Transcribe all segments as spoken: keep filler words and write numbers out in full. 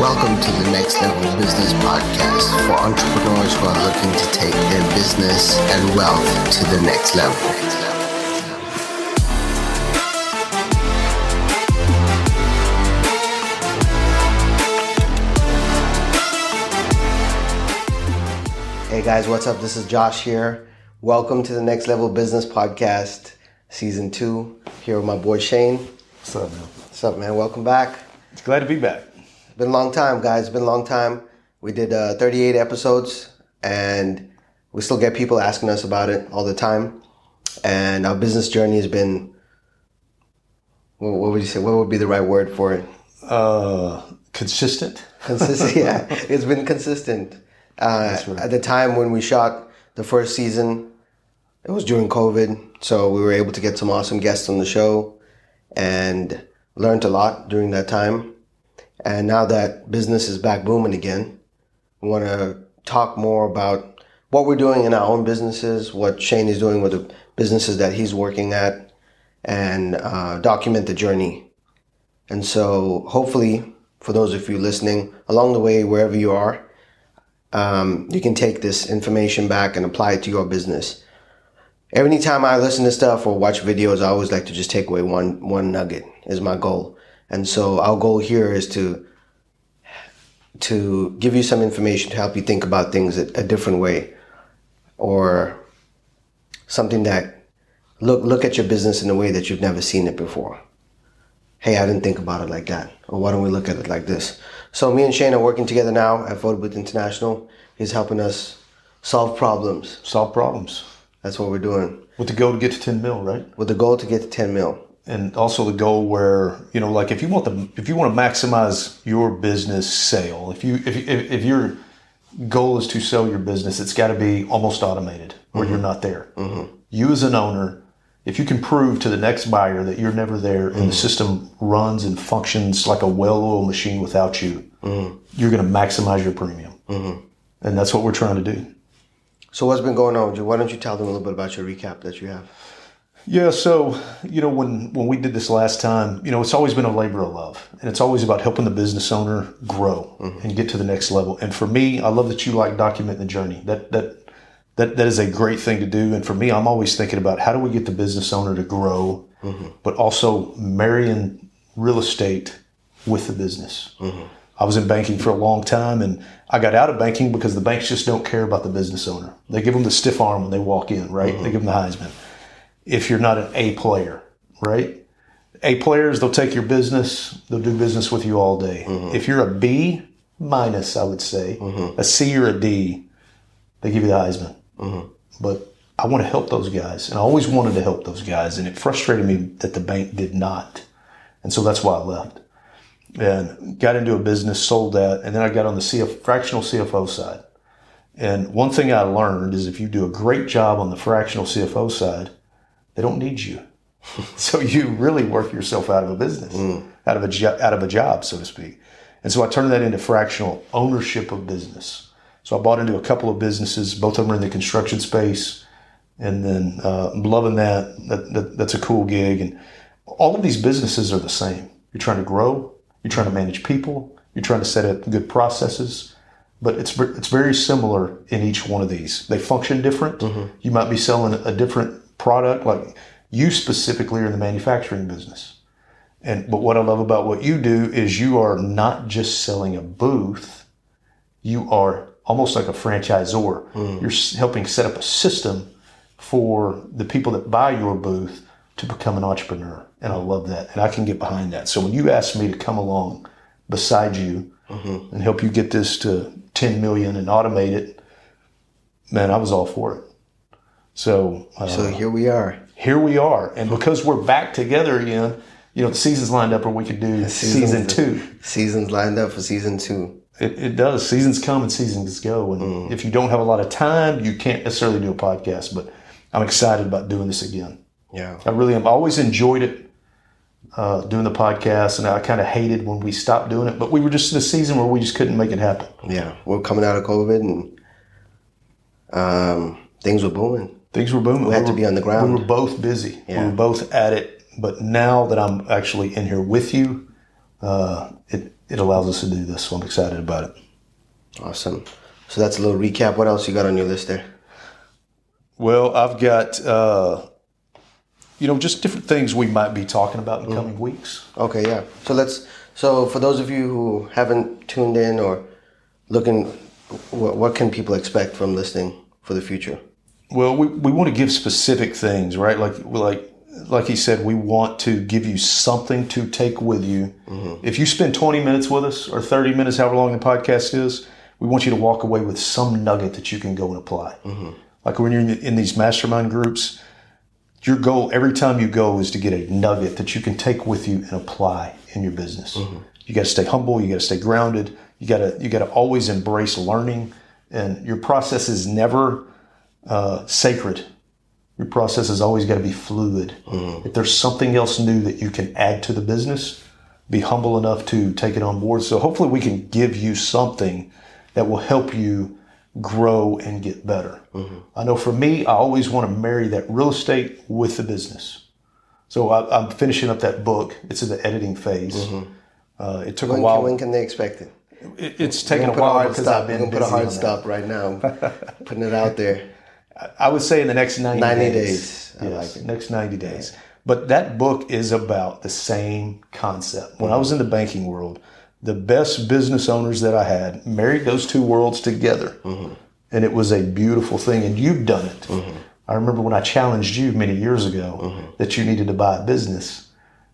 Welcome to the Next Level Business Podcast for entrepreneurs who are looking to take their business and wealth to the next level. Hey guys, what's up? This is Josh here. Welcome to the Next Level Business Podcast, Season two. Here with my boy Shane. What's up, man? What's up, man? Welcome back. It's glad to be back. Been a long time, guys. Been a long time. We did uh, thirty-eight episodes, and we still get people asking us about it all the time. And our business journey has been, what, what would you say? What would be the right word for it? Uh, consistent. Consistent. Yeah, it's been consistent. Uh, That's right. At the time when we shot the first season, it was during COVID, so we were able to get some awesome guests on the show, and learned a lot during that time. And now that business is back booming again, we want to talk more about what we're doing in our own businesses, what Shane is doing with the businesses that he's working at, and uh, document the journey. And so hopefully, for those of you listening, along the way, wherever you are, um, you can take this information back and apply it to your business. Every time I listen to stuff or watch videos, I always like to just take away one one nugget is my goal. And so our goal here is to to give you some information to help you think about things a, a different way, or something that look look at your business in a way that you've never seen it before. Hey, I didn't think about it like that, or why don't we look at it like this? So me and Shane are working together now at Photo Booth International. He's helping us solve problems. Solve problems. That's what we're doing. With the goal to get to ten mil, right? With the goal to get to ten mil. And also the goal where, you know, like if you want the if you want to maximize your business sale, if you if if, if your goal is to sell your business, it's got to be almost automated, or mm-hmm. you're not there. Mm-hmm. You as an owner, if you can prove to the next buyer that you're never there, mm-hmm. and the system runs and functions like a well-oiled machine without you, mm-hmm. you're going to maximize your premium, mm-hmm. and that's what we're trying to do. So what's been going on with you? Why don't you tell them a little bit about your recap that you have? Yeah, so, you know, when, when we did this last time, you know, it's always been a labor of love. And it's always about helping the business owner grow, mm-hmm. and get to the next level. And for me, I love that you like documenting the journey. That, that that that is a great thing to do. And for me, I'm always thinking about how do we get the business owner to grow, mm-hmm. but also marrying real estate with the business. Mm-hmm. I was in banking for a long time, and I got out of banking because the banks just don't care about the business owner. They give them the stiff arm when they walk in, right? Mm-hmm. They give them the Heisman. If you're not an A player, right? A players, they'll take your business. They'll do business with you all day. Mm-hmm. If you're a B minus, I would say, mm-hmm. a C or a D, they give you the Heisman. Mm-hmm. But I want to help those guys. And I always wanted to help those guys. And it frustrated me that the bank did not. And so that's why I left. And got into a business, sold that. And then I got on the C F, fractional C F O side. And one thing I learned is if you do a great job on the fractional C F O side, they don't need you. So you really work yourself out of a business, mm. out of a jo- out of a job, so to speak. And so I turned that into fractional ownership of business. So I bought into a couple of businesses. Both of them are in the construction space. And then uh, I'm loving that. That, that. That's a cool gig. And all of these businesses are the same. You're trying to grow. You're trying to manage people. You're trying to set up good processes. But it's it's very similar in each one of these. They function different. Mm-hmm. You might be selling a different product, like you specifically are in the manufacturing business. And but what I love about what you do is you are not just selling a booth, you are almost like a franchisor. Mm. You're helping set up a system for the people that buy your booth to become an entrepreneur. And I love that. And I can get behind that. So when you asked me to come along beside you, mm-hmm. and help you get this to ten million and automate it, man, I was all for it. So, uh, so here we are. Here we are. And because we're back together again, you know, the season's lined up, or we could do season two. Season's lined up for season two. It, it does. Seasons come and seasons go. And mm. if you don't have a lot of time, you can't necessarily do a podcast. But I'm excited about doing this again. Yeah. I really am. I always enjoyed it, uh, doing the podcast. And I kind of hated when we stopped doing it. But we were just in a season where we just couldn't make it happen. Yeah. We're coming out of COVID, and um, things were booming. Things were booming. We had we were, to be on the ground. We were both busy. Yeah. We were both at it. But now that I'm actually in here with you, uh, it it allows us to do this. So I'm excited about it. Awesome. So that's a little recap. What else you got on your list there? Well, I've got, uh, you know, just different things we might be talking about in the mm. coming weeks. Okay, yeah. So let's. So for those of you who haven't tuned in or looking, what, what can people expect from listening for the future? Well, we, we want to give specific things, right? Like like like he said, we want to give you something to take with you. Mm-hmm. If you spend twenty minutes with us or thirty minutes, however long the podcast is, we want you to walk away with some nugget that you can go and apply. Mm-hmm. Like when you're in, in these mastermind groups, your goal every time you go is to get a nugget that you can take with you and apply in your business. Mm-hmm. You got to stay humble. You got to stay grounded. You got to you got to always embrace learning. And your process is never uh, sacred. Your process has always got to be fluid. Mm-hmm. If there's something else new that you can add to the business, be humble enough to take it on board. So hopefully we can give you something that will help you grow and get better. Mm-hmm. I know for me, I always want to marry that real estate with the business. So I, I'm finishing up that book. It's in the editing phase. Mm-hmm. Uh, it took when, a while. When can they expect it? it it's taken a while because I've been busy. Put a hard stop right now. Putting it out there. I would say in the next ninety days. I yes, like it. Next ninety days. Yeah. But that book is about the same concept. Mm-hmm. When I was in the banking world, the best business owners that I had married those two worlds together. Mm-hmm. And it was a beautiful thing. And you've done it. Mm-hmm. I remember when I challenged you many years ago mm-hmm. that you needed to buy a business.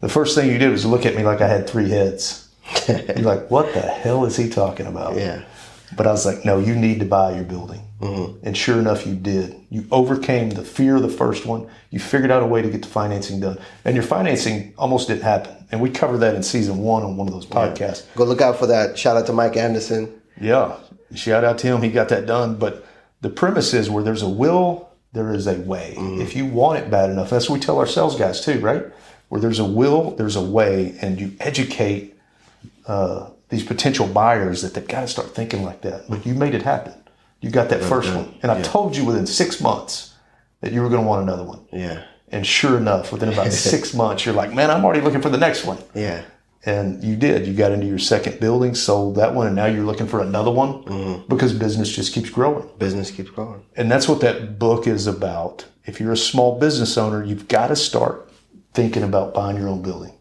The first thing you did was look at me like I had three heads. You're like, what the hell is he talking about? Yeah. But I was like, no, you need to buy your building. Mm-hmm. And sure enough, you did. You overcame the fear of the first one. You figured out a way to get the financing done. And your financing almost didn't happen. And we covered that in season one on one of those podcasts. Yeah. Go look out for that. Shout out to Mike Anderson. Yeah. Shout out to him. He got that done. But the premise is where there's a will, there is a way. Mm-hmm. If you want it bad enough, that's what we tell our sales guys too, right? Where there's a will, there's a way. And you educate uh, these potential buyers that they've got to start thinking like that. But you made it happen. You got that first okay. one. And I yeah. told you within six months that you were going to want another one. Yeah. And sure enough, within about six months, you're like, man, I'm already looking for the next one. Yeah. And you did. You got into your second building, sold that one, and now you're looking for another one mm-hmm. because business just keeps growing. Business keeps growing. And that's what that book is about. If you're a small business owner, you've got to start thinking about buying your own building.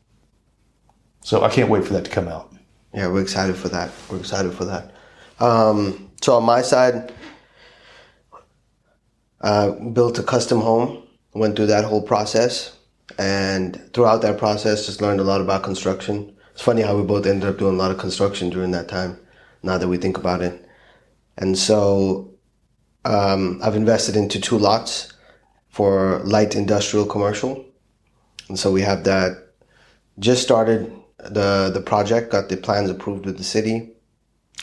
So I can't wait for that to come out. Yeah, we're excited for that. We're excited for that. Um... So on my side, uh, built a custom home, went through that whole process, and throughout that process, just learned a lot about construction. It's funny how we both ended up doing a lot of construction during that time, now that we think about it. And so um, I've invested into two lots for light industrial commercial. And so we have that, just started the, the project, got the plans approved with the city.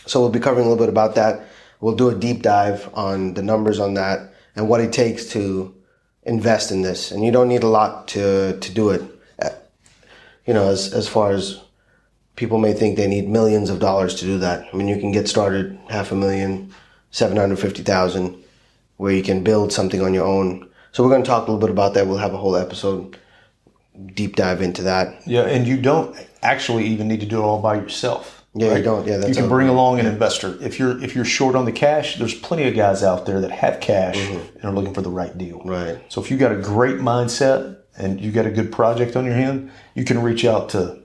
So we'll be covering a little bit about that. We'll do a deep dive on the numbers on that and what it takes to invest in this. And you don't need a lot to to do it. You know, as as far as people may think they need millions of dollars to do that. I mean, you can get started half a million, seven hundred fifty thousand, where you can build something on your own. So we're going to talk a little bit about that. We'll have a whole episode deep dive into that. Yeah, and you don't actually even need to do it all by yourself. Yeah, right? You don't. Yeah, that's you can bring along an investor. If you're if you're short on the cash, there's plenty of guys out there that have cash mm-hmm. and are looking for the right deal. Right. So if you got a great mindset and you got a good project on your hand, you can reach out to,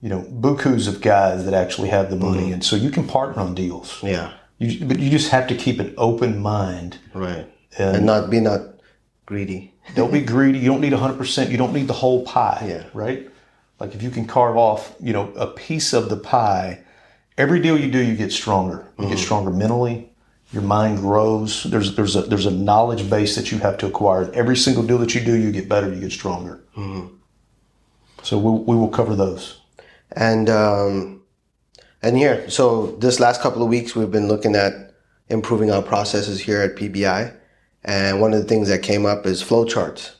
you know, bukus of guys that actually have the money, mm-hmm. and so you can partner on deals. Yeah. You, but you just have to keep an open mind. Right. And, and not be not greedy. Don't be greedy. You don't need one hundred percent. You don't need the whole pie. Yeah. Right. Like if you can carve off, you know, a piece of the pie, every deal you do, you get stronger. You mm-hmm. get stronger mentally. Your mind grows. There's there's a there's a knowledge base that you have to acquire. Every single deal that you do, you get better. You get stronger. Mm-hmm. So we we will cover those. And um, and here, so this last couple of weeks, we've been looking at improving our processes here at P B I, and one of the things that came up is flow charts.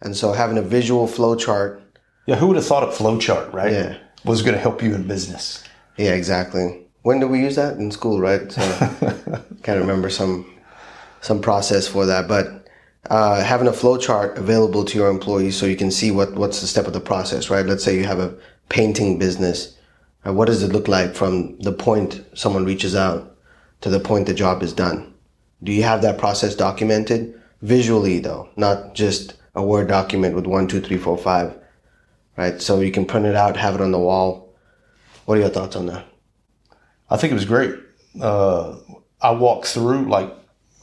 And so having a visual flow chart. Yeah, who would have thought a flowchart, right? Yeah. Was going to help you in business. Yeah, exactly. When did we use that? In school, right? So can't remember some some process for that. But uh, having a flowchart available to your employees so you can see what, what's the step of the process, right? Let's say you have a painting business. And what does it look like from the point someone reaches out to the point the job is done? Do you have that process documented visually, though, not just a Word document with one, two, three, four, five, right? So you can print it out, have it on the wall. What are your thoughts on that? I think it was great. Uh, I walked through, like,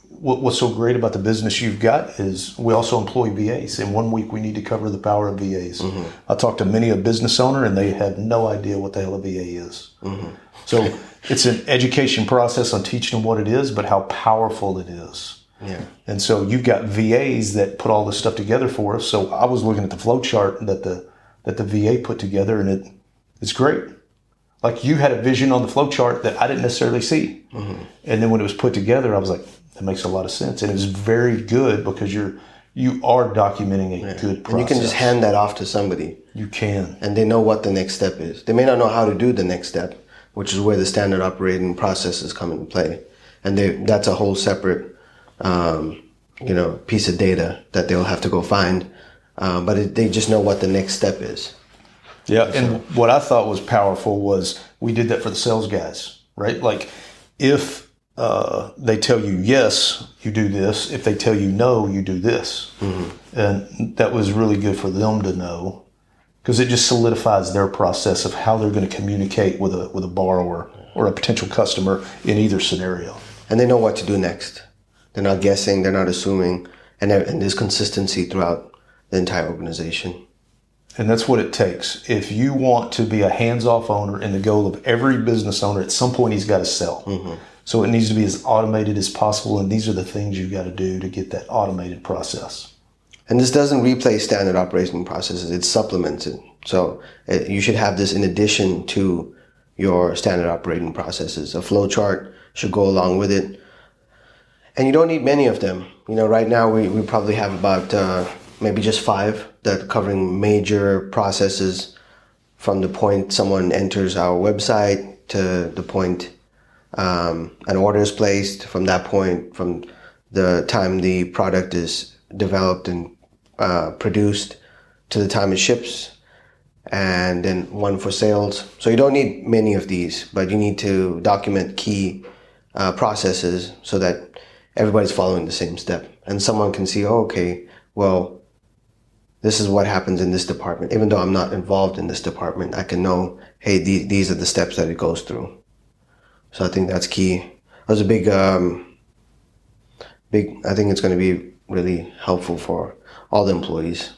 what, what's so great about the business you've got is we also employ V As. And one week we need to cover the power of V As. Mm-hmm. I talked to many a business owner and they have no idea what the hell a V A is. Mm-hmm. So it's an education process on teaching them what it is, but how powerful it is. Yeah. And so you've got V As that put all this stuff together for us. So I was looking at the flow chart that the that the V A put together, and it it's great. Like, you had a vision on the flow chart that I didn't necessarily see. Mm-hmm. And then when it was put together, I was like, that makes a lot of sense. And it was very good because you're, you are documenting a yeah. good process. And you can just hand that off to somebody. You can. And they know what the next step is. They may not know how to do the next step, which is where the standard operating processes come into play. And they, that's a whole separate, um, you know, piece of data that they'll have to go find. Um, but it, they just know what the next step is. Yeah, and what I thought was powerful was we did that for the sales guys, right? Like, if uh, they tell you yes, you do this. If they tell you no, you do this. Mm-hmm. And that was really good for them to know, because it just solidifies their process of how they're going to communicate with a with a borrower or a potential customer in either scenario. And they know what to do next. They're not guessing. They're not assuming. And, and there's consistency throughout the entire organization. And that's what it takes. If you want to be a hands-off owner, and the goal of every business owner, at some point he's got to sell. Mm-hmm. So it needs to be as automated as possible, and these are the things you've got to do to get that automated process. And this doesn't replace standard operating processes. It supplements it. So it, you should have this in addition to your standard operating processes. A flow chart should go along with it. And you don't need many of them. You know, right now we, we probably have about... Uh, maybe just five that covering major processes from the point someone enters our website to the point um, an order is placed, from that point, from the time the product is developed and uh, produced to the time it ships, and then one for sales. So you don't need many of these, but you need to document key uh, processes so that everybody's following the same step. And someone can see, oh, okay, well, this is what happens in this department. Even though I'm not involved in this department, I can know, hey, these, these are the steps that it goes through. So I think that's key. That was a big, um, big, I think it's going to be really helpful for all the employees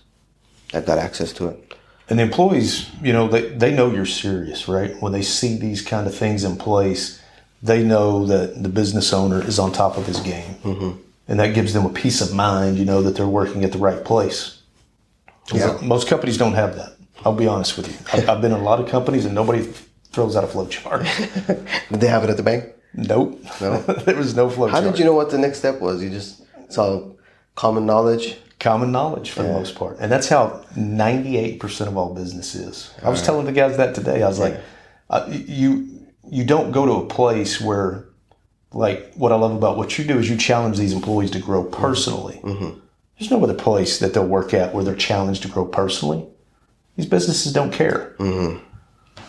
that got access to it. And the employees, you know, they, they know you're serious, right? When they see these kind of things in place, they know that the business owner is on top of his game. Mm-hmm. And that gives them a peace of mind, you know, that they're working at the right place. Yeah. Most companies don't have that. I'll be honest with you. I've, I've been in a lot of companies and nobody throws out a flow chart. Did they have it at the bank? Nope. No. There was no flow How chart. How did you know what the next step was? You just saw common knowledge? Common knowledge for yeah. the most part. And that's how ninety-eight percent of all business is. All I was right. telling the guys that today. I was yeah. like, uh, you you don't go to a place where, like, what I love about what you do is you challenge these employees to grow personally. Mm-hmm. There's no other place that they'll work at where they're challenged to grow personally. These businesses don't care. Mm-hmm.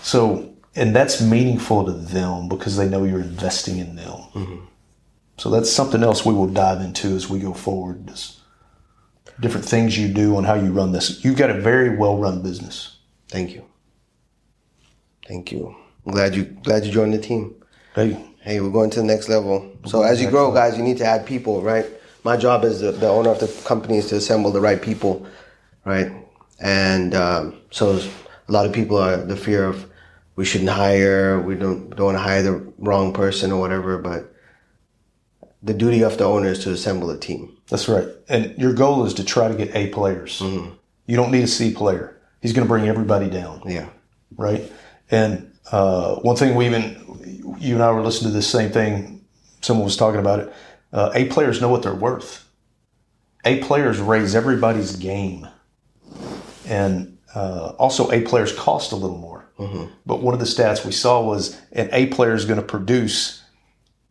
So, and that's meaningful to them because they know you're investing in them. Mm-hmm. So that's something else we will dive into as we go forward. Just different things you do on how you run this. You've got a very well-run business. Thank you. Thank you. I'm glad you, glad you joined the team. Hey. Hey, we're going to the next level. So as you grow, guys, you need to add people, right? My job as the, the owner of the company is to assemble the right people, right? And um, so a lot of people are the fear of we shouldn't hire, we don't don't want to hire the wrong person or whatever, but the duty of the owner is to assemble a team. That's right. And your goal is to try to get A players. Mm-hmm. You don't need a C player. He's going to bring everybody down. Yeah. Right? And uh, one thing we even, you and I were listening to this same thing. Someone was talking about it. Uh, A players know what they're worth. A players raise everybody's game. And uh, also A players cost a little more. Mm-hmm. But one of the stats we saw was an A player is going to produce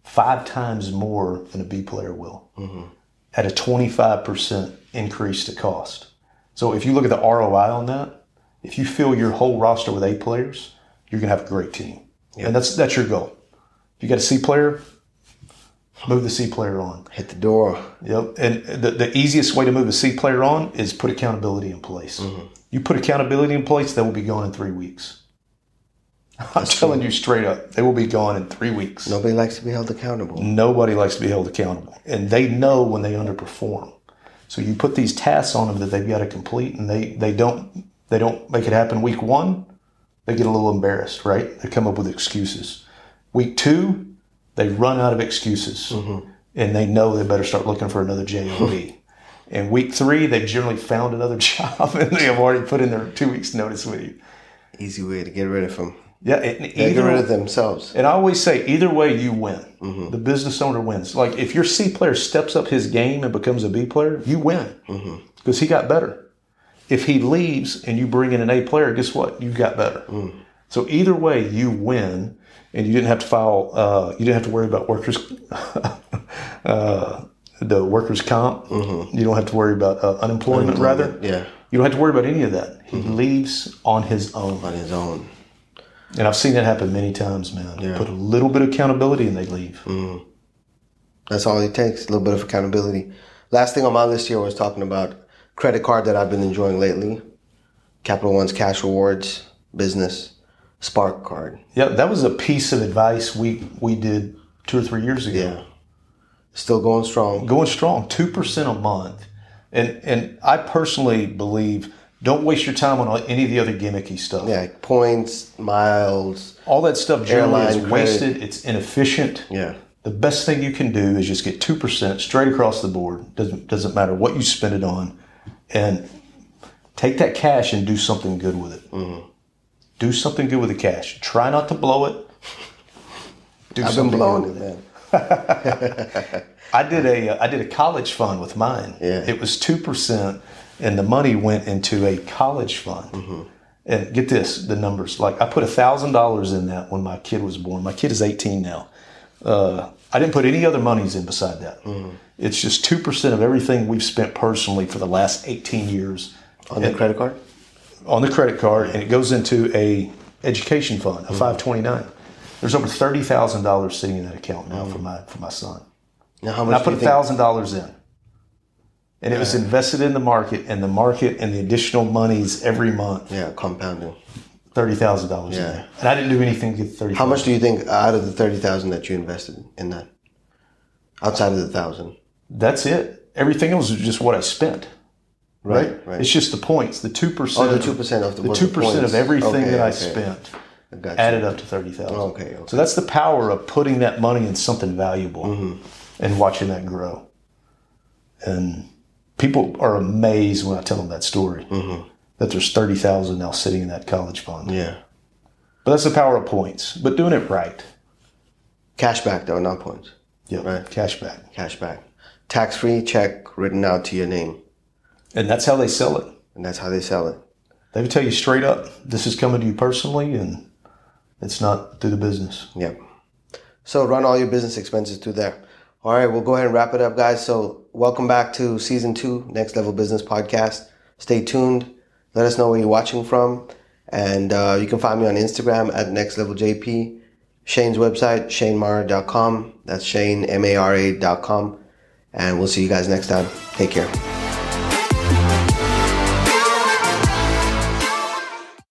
five times more than a B player will mm-hmm. at a twenty-five percent increase to cost. So if you look at the R O I on that, if you fill your whole roster with A players, you're going to have a great team. Yeah. And that's that's your goal. If you got a C player, move the C player on. Hit the door. Yep. And the, the easiest way to move a C player on is put accountability in place. Mm-hmm. You put accountability in place, they will be gone in three weeks. That's I'm telling true. you straight up, they will be gone in three weeks. Nobody likes to be held accountable. Nobody likes to be held accountable. And they know when they underperform. So you put these tasks on them that they've got to complete, and they, they don't they don't make it happen week one, they get a little embarrassed, right? They come up with excuses. Week two, they run out of excuses, mm-hmm. and they know they better start looking for another J O B. And week three, they've generally found another job, and they have already put in their two weeks' notice with you. Easy way to get rid of them. Yeah, and they either, get rid of themselves. And I always say, either way, you win. Mm-hmm. The business owner wins. Like if your C player steps up his game and becomes a B player, you win because mm-hmm. he got better. If he leaves and you bring in an A player, guess what? You got better. Mm. So either way, you win. And you didn't have to file. Uh, you didn't have to worry about workers, uh, the workers' comp. Mm-hmm. You don't have to worry about uh, unemployment, unemployment. Rather, yeah. You don't have to worry about any of that. He mm-hmm. leaves on his own. On his own. And I've seen that happen many times, man. Yeah. Put a little bit of accountability, and they leave. Mm-hmm. That's all it takes. A little bit of accountability. Last thing on my list here was talking about credit card that I've been enjoying lately. Capital One's Cash Rewards business. Spark card. Yeah, that was a piece of advice we we did two or three years ago. Yeah, still going strong. Going strong, two percent a month. And and I personally believe don't waste your time on any of the other gimmicky stuff. Yeah, like points, miles. All that stuff generally is wasted. Credit. It's inefficient. Yeah. The best thing you can do is just get two percent straight across the board. Doesn't doesn't matter what you spend it on. And take that cash and do something good with it. Mm-hmm. Do something good with the cash. Try not to blow it. Do I've something been blowing good with it, man. I did a I did a college fund with mine. Yeah. It was two percent, and the money went into a college fund. Mm-hmm. And get this, the numbers. Like I put one thousand dollars in that when my kid was born. My kid is eighteen now. Uh, I didn't put any other monies in beside that. Mm-hmm. It's just two percent of everything we've spent personally for the last eighteen years. On the credit card? On the credit card, and it goes into a education fund, a mm-hmm. five twenty-nine. There's over thirty thousand dollars sitting in that account now mm-hmm. for my for my son. Now, how much? And I put one thousand dollars in, and yeah. it was invested in the market, and the market and the additional monies every month. Yeah, compounding. thirty thousand dollars yeah. in there, and I didn't do anything to get thirty thousand dollars. How much do you think out of the thirty thousand dollars that you invested in that, outside of the one thousand dollars? That's it. Everything else was just what I spent. Right? Right, it's just the points, the two percent. Oh, the two percent of the, the two percent of everything okay, that I okay. spent I got you. Added up to thirty thousand. Oh, okay, okay, so that's the power of putting that money in something valuable mm-hmm. and watching that grow. And people are amazed when I tell them that story mm-hmm. that there's thirty thousand now sitting in that college fund. Yeah, but that's the power of points. But doing it right, cash back though, not points. Yeah, right. Cash back, cash back, tax free check written out to your name. And that's how they sell it. And that's how they sell it. They would tell you straight up, this is coming to you personally, and it's not through the business. Yep. So run all your business expenses through there. All right, we'll go ahead and wrap it up, guys. So welcome back to Season two, Next Level Business Podcast. Stay tuned. Let us know where you're watching from. And uh, you can find me on Instagram at Next Level J P. Shane's website, Shane Mara dot com. That's Shane, M A R A dot com. And we'll see you guys next time. Take care.